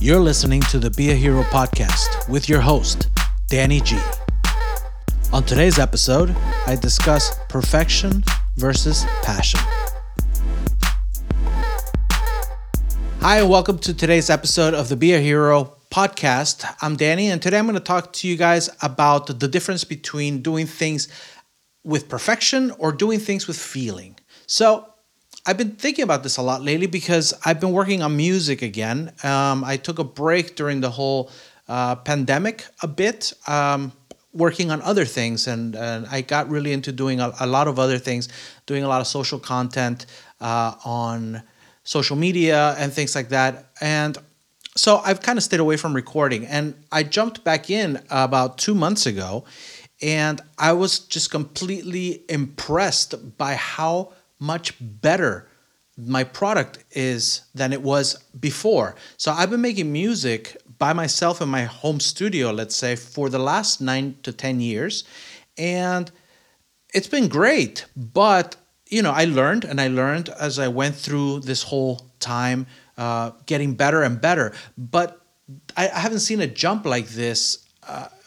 You're listening to the Be a Hero podcast with your host, Danny G. On today's episode, I discuss perfection versus passion. Hi, and welcome to today's episode of the Be a Hero podcast. I'm Danny, and today I'm going to talk to you guys about the difference between doing things with perfection or doing things with feeling. So, I've been thinking about this a lot lately because I've been working on music again. I took a break during the whole pandemic a bit, working on other things. And I got really into doing a lot of other things, doing a lot of social content on social media and things like that. And so I've kind of stayed away from recording. And I jumped back in about 2 months ago, and I was just completely impressed by how much better my product is than it was before. So I've been making music by myself in my home studio, let's say, for the last 9 to 10 years. And it's been great. But, you know, I learned as I went through this whole time, getting better and better. But I haven't seen a jump like this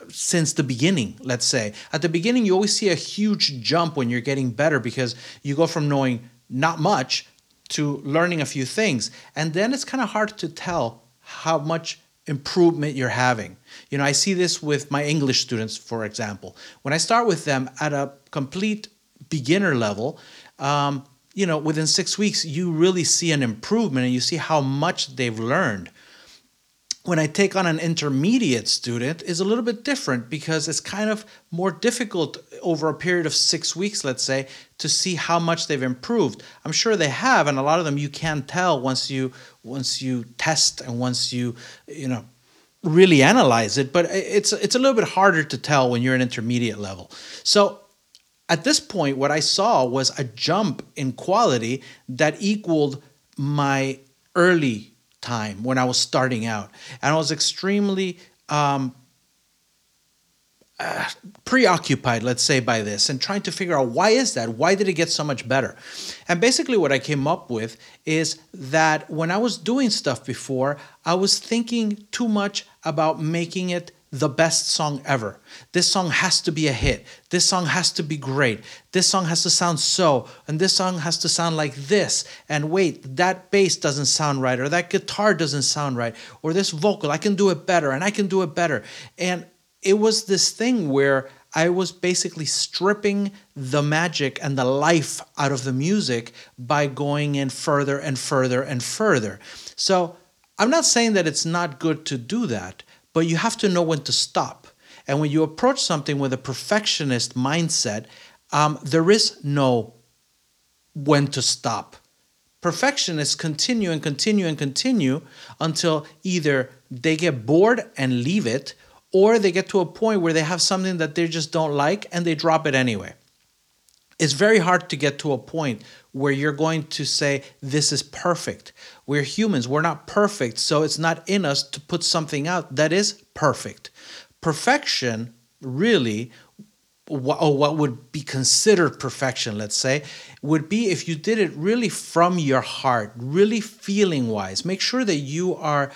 since the beginning, let's say. At the beginning, you always see a huge jump when you're getting better because you go from knowing not much to learning a few things. And then it's kind of hard to tell how much improvement you're having. You know, I see this with my English students, for example. When I start with them at a complete beginner level, you know, within 6 weeks, you really see an improvement and you see how much they've learned. When I take on an intermediate student, is a little bit different because it's kind of more difficult over a period of 6 weeks, let's say, to see how much they've improved. I'm sure they have, and a lot of them you can tell once you test and once you know really analyze it. But it's a little bit harder to tell when you're an intermediate level. So at this point, what I saw was a jump in quality that equaled my early time when I was starting out. And I was extremely preoccupied, let's say, by this and trying to figure out why is that? Why did it get so much better? And basically what I came up with is that when I was doing stuff before, I was thinking too much about making it the best song ever. This song has to be a hit. This song has to be great. This song has to sound so, and this song has to sound like this. And wait, that bass doesn't sound right, or that guitar doesn't sound right, or this vocal, I can do it better, and I can do it better. And it was this thing where I was basically stripping the magic and the life out of the music by going in further and further and further. So I'm not saying that it's not good to do that, but you have to know when to stop. And when you approach something with a perfectionist mindset, there is no when to stop. Perfectionists continue and continue and continue until either they get bored and leave it, or they get to a point where they have something that they just don't like and they drop it anyway. It's very hard to get to a point where you're going to say, this is perfect. We're humans, we're not perfect, so it's not in us to put something out that is perfect. Perfection, really, or what would be considered perfection, let's say, would be if you did it really from your heart, really feeling-wise. Make sure that you are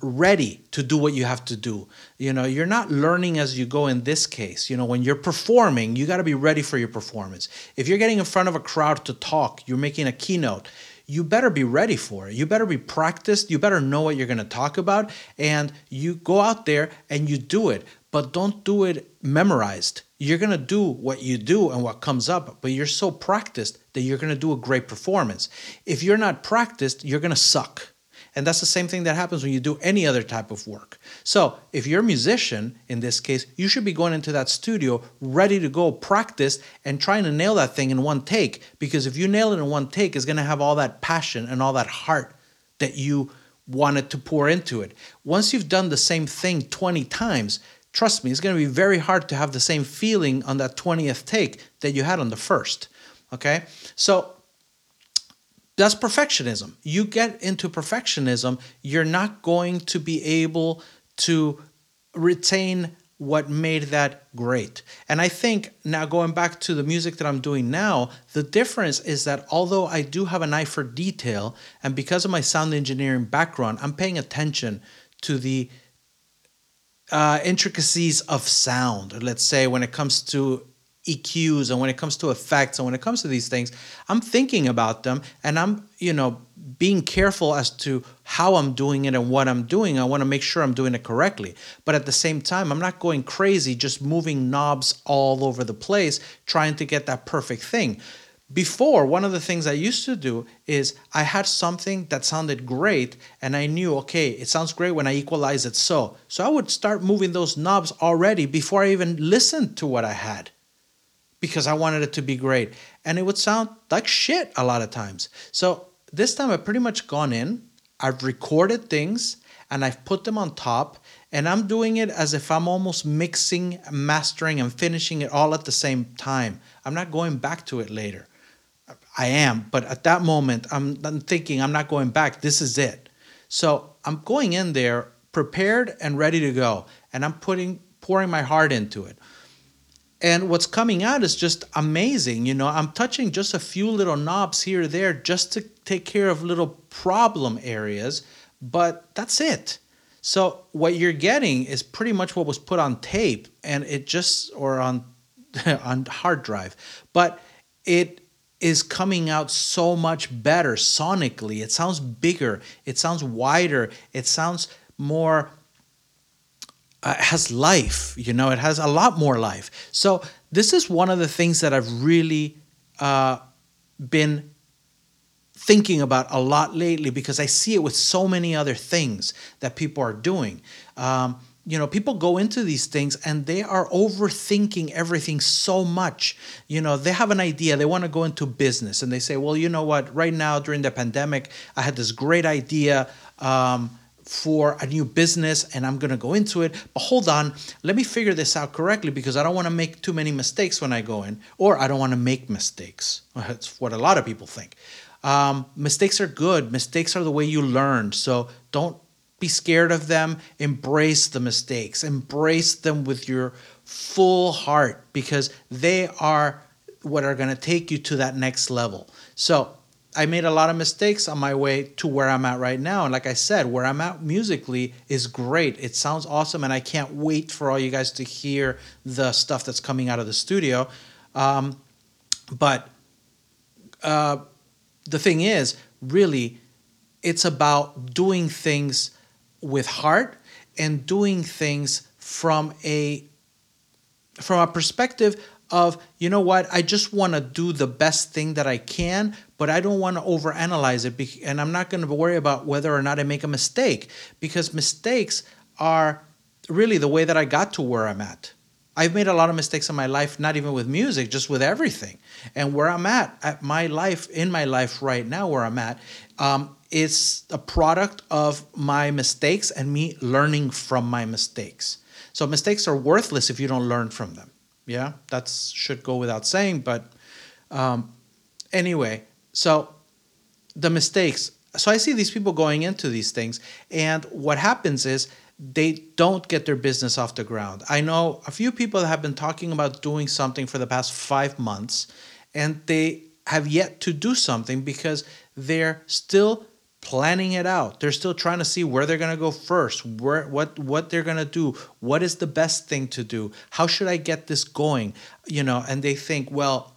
ready to do what you have to do. You know, you're not learning as you go in this case. You know, when you're performing, you got to be ready for your performance. If you're getting in front of a crowd to talk, you're making a keynote, you better be ready for it. You better be practiced. You better know what you're going to talk about. And you go out there and you do it, but don't do it memorized. You're going to do what you do and what comes up, but you're so practiced that you're going to do a great performance. If you're not practiced, you're going to suck. And that's the same thing that happens when you do any other type of work. So if you're a musician, in this case, you should be going into that studio ready to go, practice, and trying to nail that thing in one take. Because if you nail it in one take, it's going to have all that passion and all that heart that you wanted to pour into it. Once you've done the same thing 20 times, trust me, it's going to be very hard to have the same feeling on that 20th take that you had on the first. Okay? So that's perfectionism. You get into perfectionism, you're not going to be able to retain what made that great. And I think now, going back to the music that I'm doing now, the difference is that although I do have an eye for detail, and because of my sound engineering background, I'm paying attention to the intricacies of sound, let's say, when it comes to EQs and when it comes to effects and when it comes to these things, I'm thinking about them, and I'm, you know, being careful as to how I'm doing it and what I'm doing. I want to make sure I'm doing it correctly. But at the same time, I'm not going crazy just moving knobs all over the place trying to get that perfect thing. Before, one of the things I used to do is I had something that sounded great and I knew, okay, it sounds great when I equalize it so. So I would start moving those knobs already before I even listened to what I had, because I wanted it to be great. And it would sound like shit a lot of times. So this time I've pretty much gone in, I've recorded things, and I've put them on top, and I'm doing it as if I'm almost mixing, mastering, and finishing it all at the same time. I'm not going back to it later. I am, but at that moment, I'm thinking I'm not going back, this is it. So I'm going in there prepared and ready to go, and I'm pouring my heart into it. And what's coming out is just amazing. You know, I'm touching just a few little knobs here or there just to take care of little problem areas, but that's it. So what you're getting is pretty much what was put on tape, and it just, or on, on hard drive, but it is coming out so much better sonically. It sounds bigger, it sounds wider, it sounds more, it has life, you know, it has a lot more life. So this is one of the things that I've really been thinking about a lot lately, because I see it with so many other things that people are doing. You know, people go into these things and they are overthinking everything so much. You know, they have an idea, they want to go into business, and they say, well, you know what, right now during the pandemic, I had this great idea for a new business, and I'm going to go into it, but hold on, let me figure this out correctly, because I don't want to make too many mistakes when I go in, or I don't want to make mistakes. That's what a lot of people think. Mistakes are good. Mistakes are the way you learn. So don't be scared of them. Embrace the mistakes. Embrace them with your full heart, because they are what are going to take you to that next level. So I made a lot of mistakes on my way to where I'm at right now. And like I said, where I'm at musically is great. It sounds awesome. And I can't wait for all you guys to hear the stuff that's coming out of the studio. But the thing is, really, it's about doing things with heart and doing things from a perspective of, you know what, I just want to do the best thing that I can, but I don't want to overanalyze it, and I'm not going to worry about whether or not I make a mistake, because mistakes are really the way that I got to where I'm at. I've made a lot of mistakes in my life, not even with music, just with everything. And where I'm at my life, in my life right now, where I'm at, it's a product of my mistakes and me learning from my mistakes. So mistakes are worthless if you don't learn from them. Yeah, that should go without saying, but anyway, so the mistakes. So I see these people going into these things, and what happens is they don't get their business off the ground. I know a few people that have been talking about doing something for the past 5 months, and they have yet to do something because they're still planning it out. They're still trying to see where they're going to go first, what they're going to do, what is the best thing to do, how should I get this going, you know, and they think, well,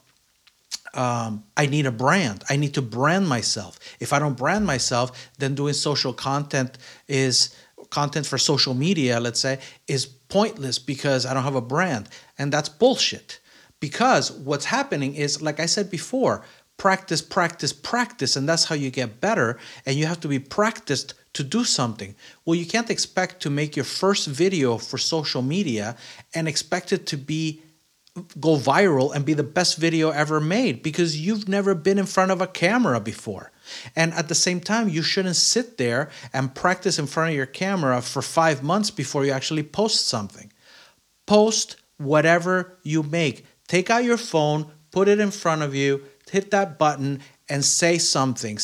I need a brand. I need to brand myself. If I don't brand myself, then doing social content is content for social media, let's say, is pointless because I don't have a brand. And that's bullshit, because what's happening is, like I said before, practice, practice, practice, and that's how you get better, and you have to be practiced to do something. Well, you can't expect to make your first video for social media and expect it to go viral and be the best video ever made, because you've never been in front of a camera before. And at the same time, you shouldn't sit there and practice in front of your camera for 5 months before you actually post something. Post whatever you make. Take out your phone, put it in front of you, hit that button and say something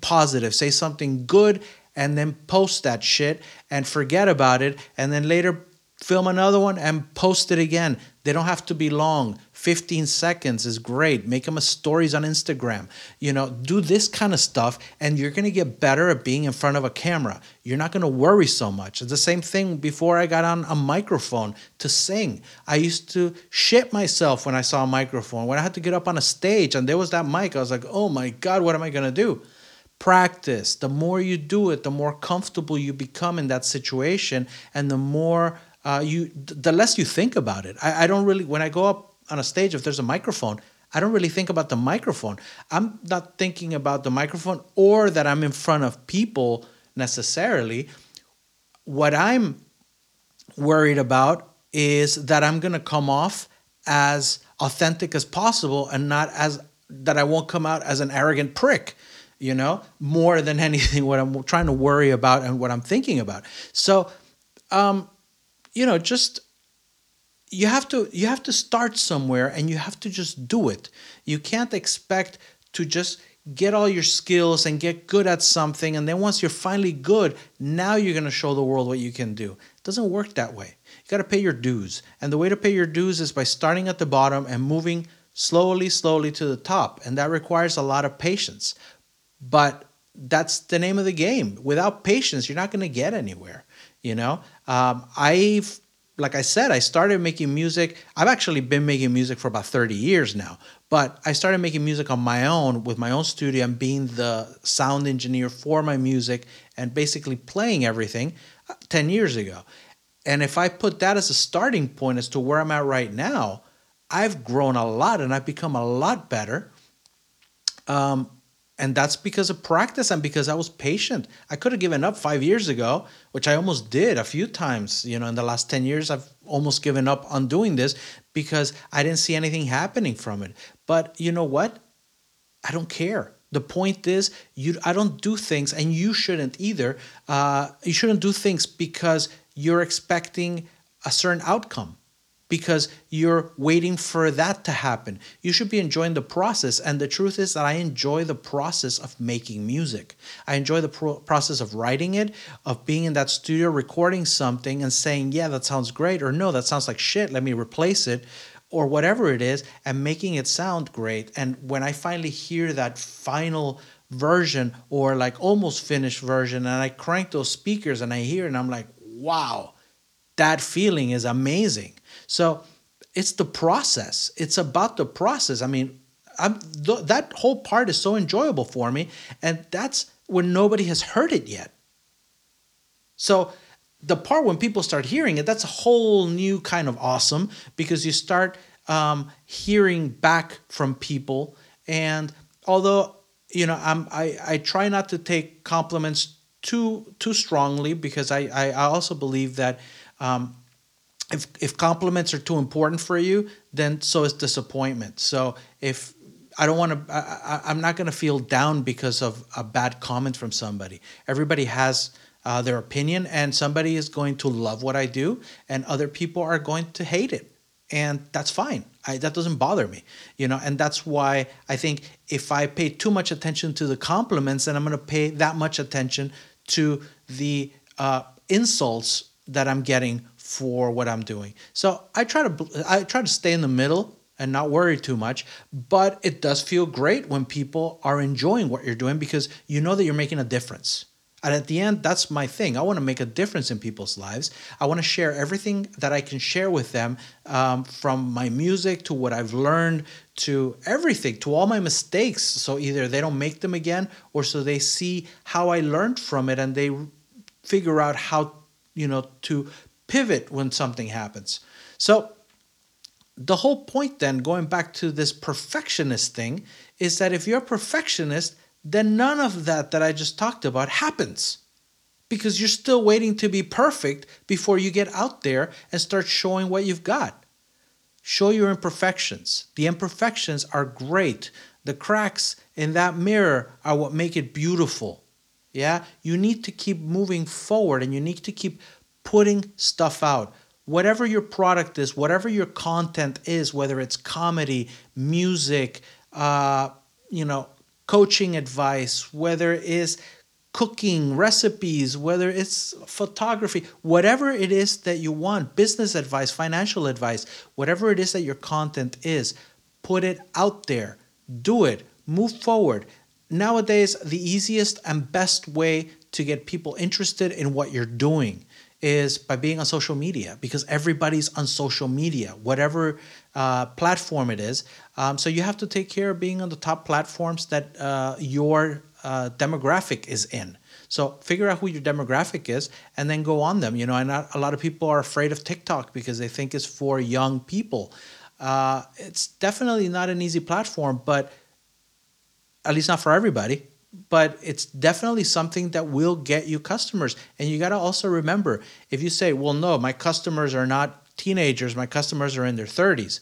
positive, say something good, and then post that shit and forget about it. And then later film another one, and post it again. They don't have to be long. 15 seconds is great. Make them a stories on Instagram. You know, do this kind of stuff, and you're going to get better at being in front of a camera. You're not going to worry so much. It's the same thing before I got on a microphone to sing. I used to shit myself when I saw a microphone. When I had to get up on a stage and there was that mic, I was like, oh my God, what am I going to do? Practice. The more you do it, the more comfortable you become in that situation, and the more... the less you think about it. I don't really, when I go up on a stage, if there's a microphone, I don't really think about the microphone. I'm not thinking about the microphone or that I'm in front of people necessarily. What I'm worried about is that I'm going to come off as authentic as possible, and not as, that I won't come out as an arrogant prick, you know, more than anything, what I'm trying to worry about and what I'm thinking about. So, you know, just, you have to start somewhere, and you have to just do it. You can't expect to just get all your skills and get good at something, and then once you're finally good, now you're going to show the world what you can do. It doesn't work that way. You got to pay your dues. And the way to pay your dues is by starting at the bottom and moving slowly to the top. And that requires a lot of patience. But that's the name of the game. Without patience, you're not going to get anywhere. You know, like I said, I started making music. I've actually been making music for about 30 years now, but I started making music on my own with my own studio and being the sound engineer for my music and basically playing everything 10 years ago. And if I put that as a starting point as to where I'm at right now, I've grown a lot and I've become a lot better. And that's because of practice and because I was patient. I could have given up 5 years ago, which I almost did a few times. You know, in the last 10 years, I've almost given up on doing this because I didn't see anything happening from it. But you know what? I don't care. The point is, I don't do things, and you shouldn't either. You shouldn't do things because you're expecting a certain outcome, because you're waiting for that to happen. You should be enjoying the process. And the truth is that I enjoy the process of making music. I enjoy the process of writing it, of being in that studio, recording something and saying, yeah, that sounds great, or no, that sounds like shit, let me replace it, or whatever it is, and making it sound great. And when I finally hear that final version, or like almost finished version, and I crank those speakers and I hear it, and I'm like, wow, that feeling is amazing. So it's the process. It's about the process. I mean, that whole part is so enjoyable for me. And that's when nobody has heard it yet. So the part when people start hearing it, that's a whole new kind of awesome, because you start hearing back from people. And although, you know, I try not to take compliments too strongly, because I also believe that if compliments are too important for you, then so is disappointment. So if I don't want to, I'm not going to feel down because of a bad comment from somebody. Everybody has their opinion, and somebody is going to love what I do and other people are going to hate it. And that's fine. That doesn't bother me, you know, and that's why I think if I pay too much attention to the compliments, then I'm going to pay that much attention to the insults that I'm getting for what I'm doing. So I try to stay in the middle and not worry too much, but it does feel great when people are enjoying what you're doing, because you know that you're making a difference. And at the end, that's my thing. I want to make a difference in people's lives. I want to share everything that I can share with them, from my music to what I've learned to everything, to all my mistakes. So either they don't make them again, or so they see how I learned from it and they figure out how, you know, to pivot when something happens. So the whole point then, going back to this perfectionist thing, is that if you're a perfectionist, then none of that I just talked about happens, because you're still waiting to be perfect before you get out there and start showing what you've got. Show your imperfections. The imperfections are great. The cracks in that mirror are what make it beautiful. Yeah, you need to keep moving forward, and you need to keep putting stuff out. Whatever your product is, whatever your content is, whether it's comedy, music, you know, coaching advice, whether it is cooking, recipes, whether it's photography, whatever it is that you want, business advice, financial advice, whatever it is that your content is, put it out there, do it, move forward. Nowadays, the easiest and best way to get people interested in what you're doing is by being on social media, because everybody's on social media, whatever platform it is. So you have to take care of being on the top platforms that your demographic is in. So figure out who your demographic is and then go on them. You know, and a lot of people are afraid of TikTok because they think it's for young people. It's definitely not an easy platform, but at least not for everybody. But it's definitely something that will get you customers. And you got to also remember, if you say, well, no, my customers are not teenagers, my customers are in their 30s.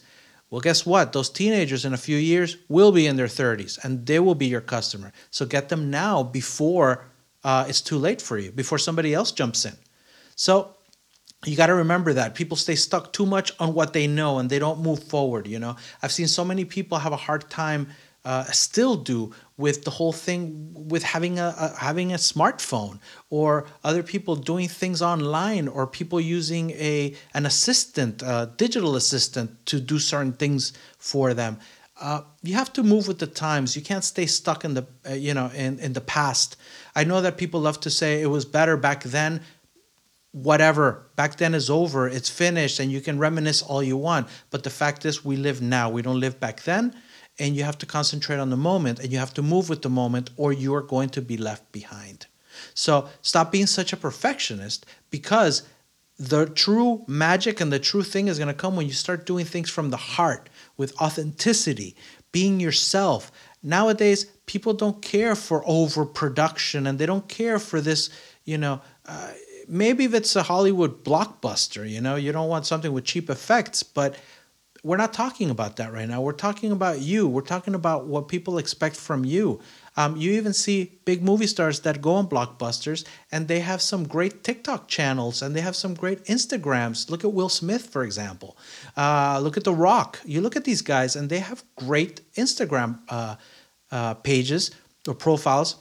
Well, guess what? Those teenagers in a few years will be in their 30s and they will be your customer. So get them now before it's too late for you, before somebody else jumps in. So you got to remember that. People stay stuck too much on what they know and they don't move forward. You know, I've seen so many people have a hard time, still do, with the whole thing with having a smartphone, or other people doing things online, or people using an assistant, digital assistant, to do certain things for them. You have to move with the times. You can't stay stuck in the in the past. I know that people love to say it was better back then. Whatever, back then is over. It's finished, and you can reminisce all you want. But the fact is, we live now. We don't live back then. And you have to concentrate on the moment, and you have to move with the moment, or you're going to be left behind. So stop being such a perfectionist, because the true magic and the true thing is going to come when you start doing things from the heart, with authenticity, being yourself. Nowadays, people don't care for overproduction, and they don't care for this, maybe if it's a Hollywood blockbuster, you don't want something with cheap effects, but we're not talking about that right now. We're talking about you. We're talking about what people expect from you. You even see big movie stars that go on blockbusters, and they have some great TikTok channels, and they have some great Instagrams. Look at Will Smith, for example. Look at The Rock. You look at these guys, and they have great Instagram pages or profiles.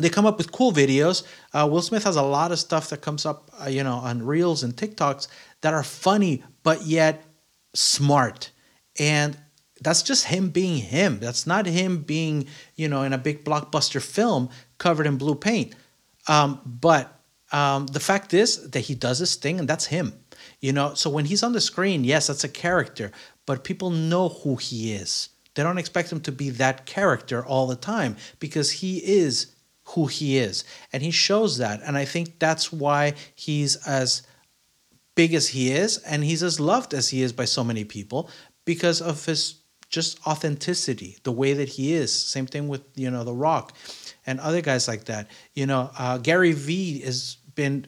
They come up with cool videos. Will Smith has a lot of stuff that comes up, on Reels and TikToks that are funny, but yet smart. And that's just him being him. That's not him being, in a big blockbuster film covered in blue paint. The fact is that he does his thing, and that's him. So when he's on the screen, yes, that's a character, but people know who he is. They don't expect him to be that character all the time, because he is who he is, and he shows that. And I think that's why he's as big as he is, and he's as loved as he is by so many people, because of his just authenticity, the way that he is. Same thing with, The Rock and other guys like that. Gary Vee has been,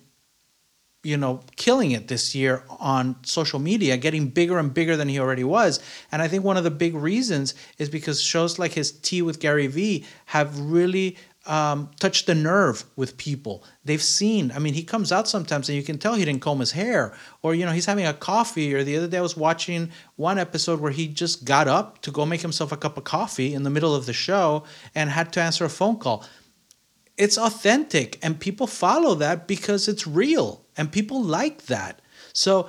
killing it this year on social media, getting bigger and bigger than he already was. And I think one of the big reasons is because shows like his Tea with Gary Vee have really touch the nerve with people. They've seen, he comes out sometimes and you can tell he didn't comb his hair, or, he's having a coffee. Or the other day I was watching one episode where he just got up to go make himself a cup of coffee in the middle of the show and had to answer a phone call. It's authentic, and people follow that because it's real, and people like that. So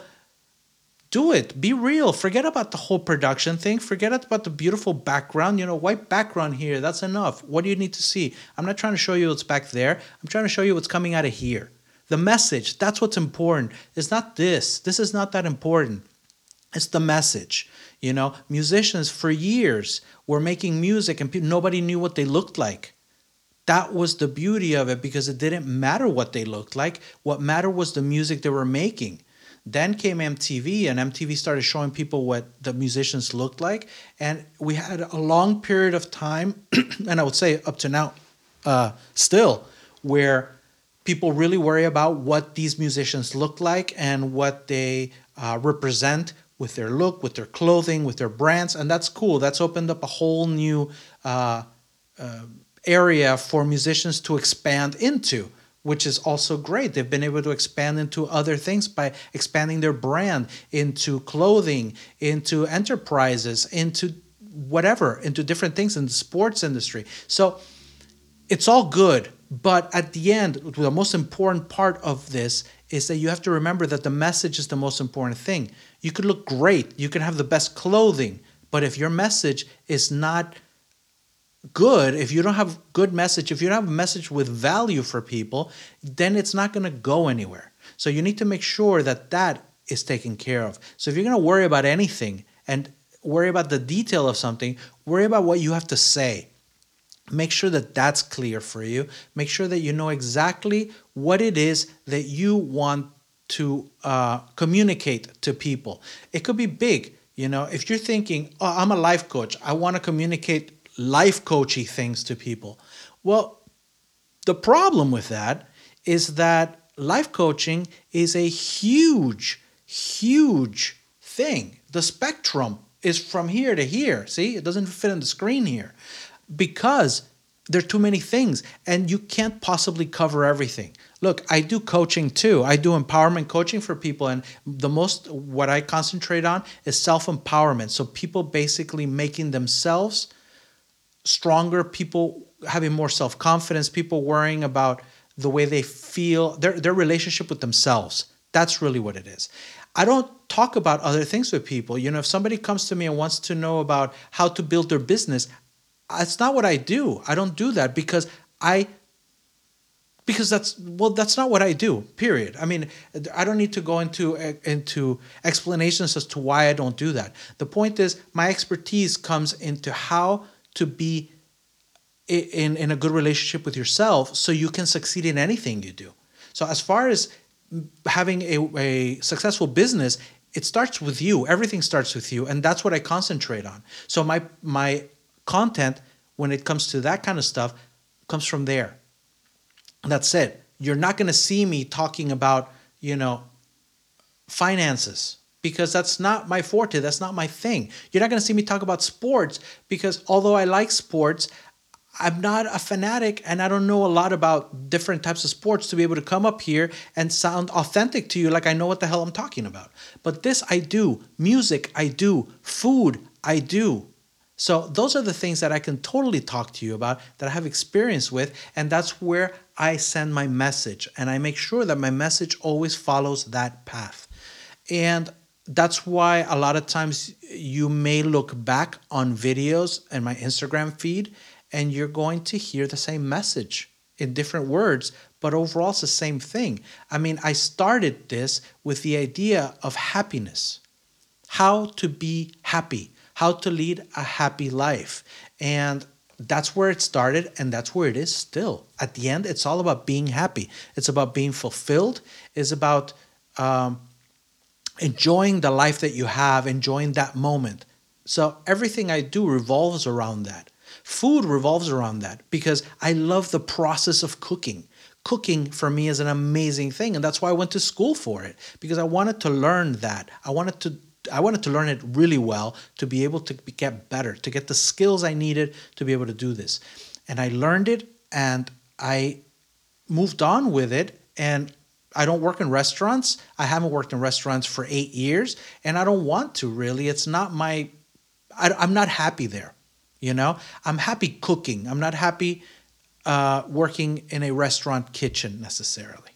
do it. Be real. Forget about the whole production thing. Forget about the beautiful background. White background here. That's enough. What do you need to see? I'm not trying to show you what's back there. I'm trying to show you what's coming out of here. The message. That's what's important. It's not this. This is not that important. It's the message. Musicians for years were making music, and nobody knew what they looked like. That was the beauty of it, because it didn't matter what they looked like. What mattered was the music they were making. Then came MTV, and MTV started showing people what the musicians looked like. And we had a long period of time, and I would say up to now, still, where people really worry about what these musicians look like and what they represent with their look, with their clothing, with their brands. And that's cool. That's opened up a whole new area for musicians to expand into, which is also great. They've been able to expand into other things by expanding their brand into clothing, into enterprises, into whatever, into different things in the sports industry. So it's all good. But at the end, the most important part of this is that you have to remember that the message is the most important thing. You could look great, you could have the best clothing, but if your message is not good, if you don't have good message, if you don't have a message with value for people, then it's not going to go anywhere. So you need to make sure that that is taken care of. So if you're going to worry about anything and worry about the detail of something, worry about what you have to say. Make sure that that's clear for you. Make sure that you know exactly what it is that you want to communicate to people. It could be big. You know, if you're thinking, oh, I'm a life coach, I want to communicate life coachy things to people. Well, the problem with that is that life coaching is a huge, huge thing. The spectrum is from here to here. See, it doesn't fit on the screen here because there are too many things and you can't possibly cover everything. Look, I do coaching too. I do empowerment coaching for people, and what I concentrate on is self-empowerment. So people basically making themselves stronger, people having more self-confidence, people worrying about the way they feel, their relationship with themselves. That's really what it is. I don't talk about other things with people. You know, if somebody comes to me and wants to know about how to build their business, that's not what I do. I don't do that because that's not what I do, period. I mean, I don't need to go into explanations as to why I don't do that. The point is, my expertise comes into how to be in a good relationship with yourself so you can succeed in anything you do. So as far as having a successful business, it starts with you. Everything starts with you, and that's what I concentrate on. So my content, when it comes to that kind of stuff, comes from there. That's it. You're not going to see me talking about, you know, finances, because that's not my forte. That's not my thing. You're not going to see me talk about sports because although I like sports, I'm not a fanatic and I don't know a lot about different types of sports to be able to come up here and sound authentic to you like I know what the hell I'm talking about. But this I do. Music, I do. Food, I do. So those are the things that I can totally talk to you about, that I have experience with, and that's where I send my message. And I make sure that my message always follows that path. And that's why a lot of times you may look back on videos and my Instagram feed and you're going to hear the same message in different words, but overall it's the same thing. I mean, I started this with the idea of happiness, how to be happy, how to lead a happy life. And that's where it started, and that's where it is still. At the end, it's all about being happy. It's about being fulfilled. It's about enjoying the life that you have, enjoying that moment. So everything I do revolves around that. Food revolves around that because I love the process of cooking. Cooking for me is an amazing thing, and that's why I went to school for it, because I wanted to learn that. I wanted to learn it really well to be able to get better, to get the skills I needed to be able to do this. And I learned it and I moved on with it, and I don't work in restaurants. I haven't worked in restaurants for 8 years, and I don't want to really. It's not my, I'm not happy there, you know? I'm happy cooking. I'm not happy working in a restaurant kitchen necessarily.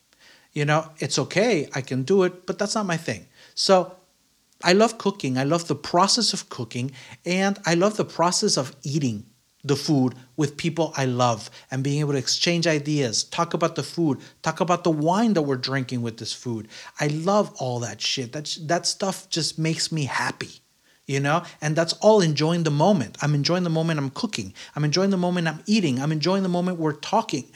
You know, it's okay, I can do it, but that's not my thing. So I love cooking. I love the process of cooking, and I love the process of eating the food with people I love and being able to exchange ideas, talk about the food, talk about the wine that we're drinking with this food. I love all that shit. That stuff just makes me happy, you know? And that's all enjoying the moment. I'm enjoying the moment I'm cooking. I'm enjoying the moment I'm eating. I'm enjoying the moment we're talking.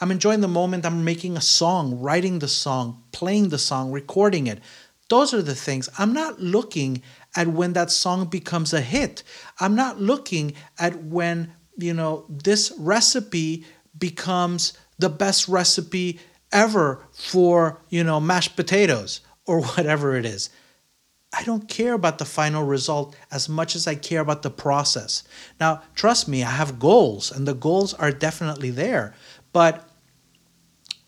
I'm enjoying the moment I'm making a song, writing the song, playing the song, recording it. Those are the things. I'm not looking at when that song becomes a hit. I'm not looking at when, you know, this recipe becomes the best recipe ever for, you know, mashed potatoes or whatever it is. I don't care about the final result as much as I care about the process. Now, trust me, I have goals, and the goals are definitely there. But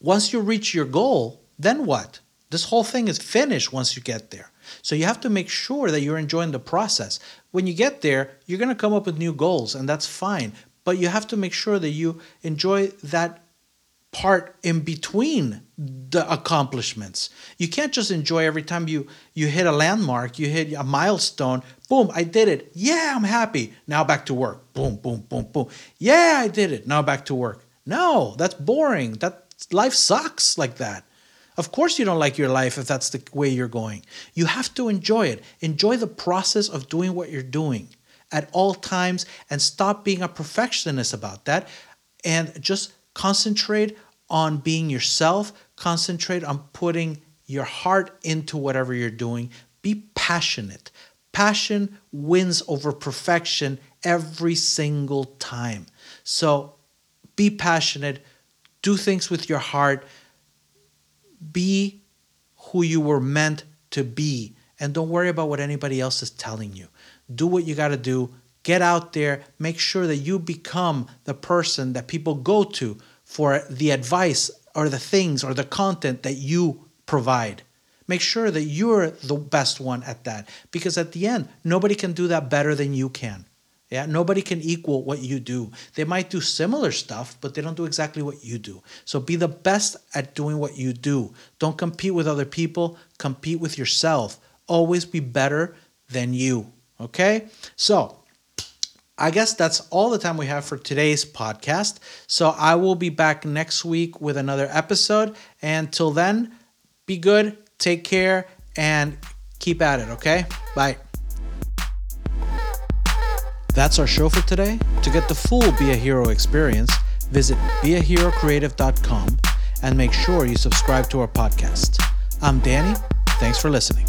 once you reach your goal, then what? This whole thing is finished once you get there. So you have to make sure that you're enjoying the process. When you get there, you're going to come up with new goals, and that's fine. But you have to make sure that you enjoy that part in between the accomplishments. You can't just enjoy every time you hit a landmark, you hit a milestone, boom, I did it. Yeah, I'm happy. Now back to work. Boom, boom, boom, boom. Yeah, I did it. Now back to work. No, that's boring. That life sucks like that. Of course you don't like your life if that's the way you're going. You have to enjoy it. Enjoy the process of doing what you're doing at all times and stop being a perfectionist about that and just concentrate on being yourself. Concentrate on putting your heart into whatever you're doing. Be passionate. Passion wins over perfection every single time. So be passionate. Do things with your heart. Be who you were meant to be. And don't worry about what anybody else is telling you. Do what you got to do. Get out there. Make sure that you become the person that people go to for the advice or the things or the content that you provide. Make sure that you're the best one at that. Because at the end, nobody can do that better than you can. Yeah, nobody can equal what you do. They might do similar stuff, but they don't do exactly what you do. So be the best at doing what you do. Don't compete with other people. Compete with yourself. Always be better than you. Okay? So I guess that's all the time we have for today's podcast. So I will be back next week with another episode. And till then, be good, take care, and keep at it, okay? Bye. That's our show for today. To get the full Be a Hero experience, visit beaherocreative.com and make sure you subscribe to our podcast. I'm Danny. Thanks for listening.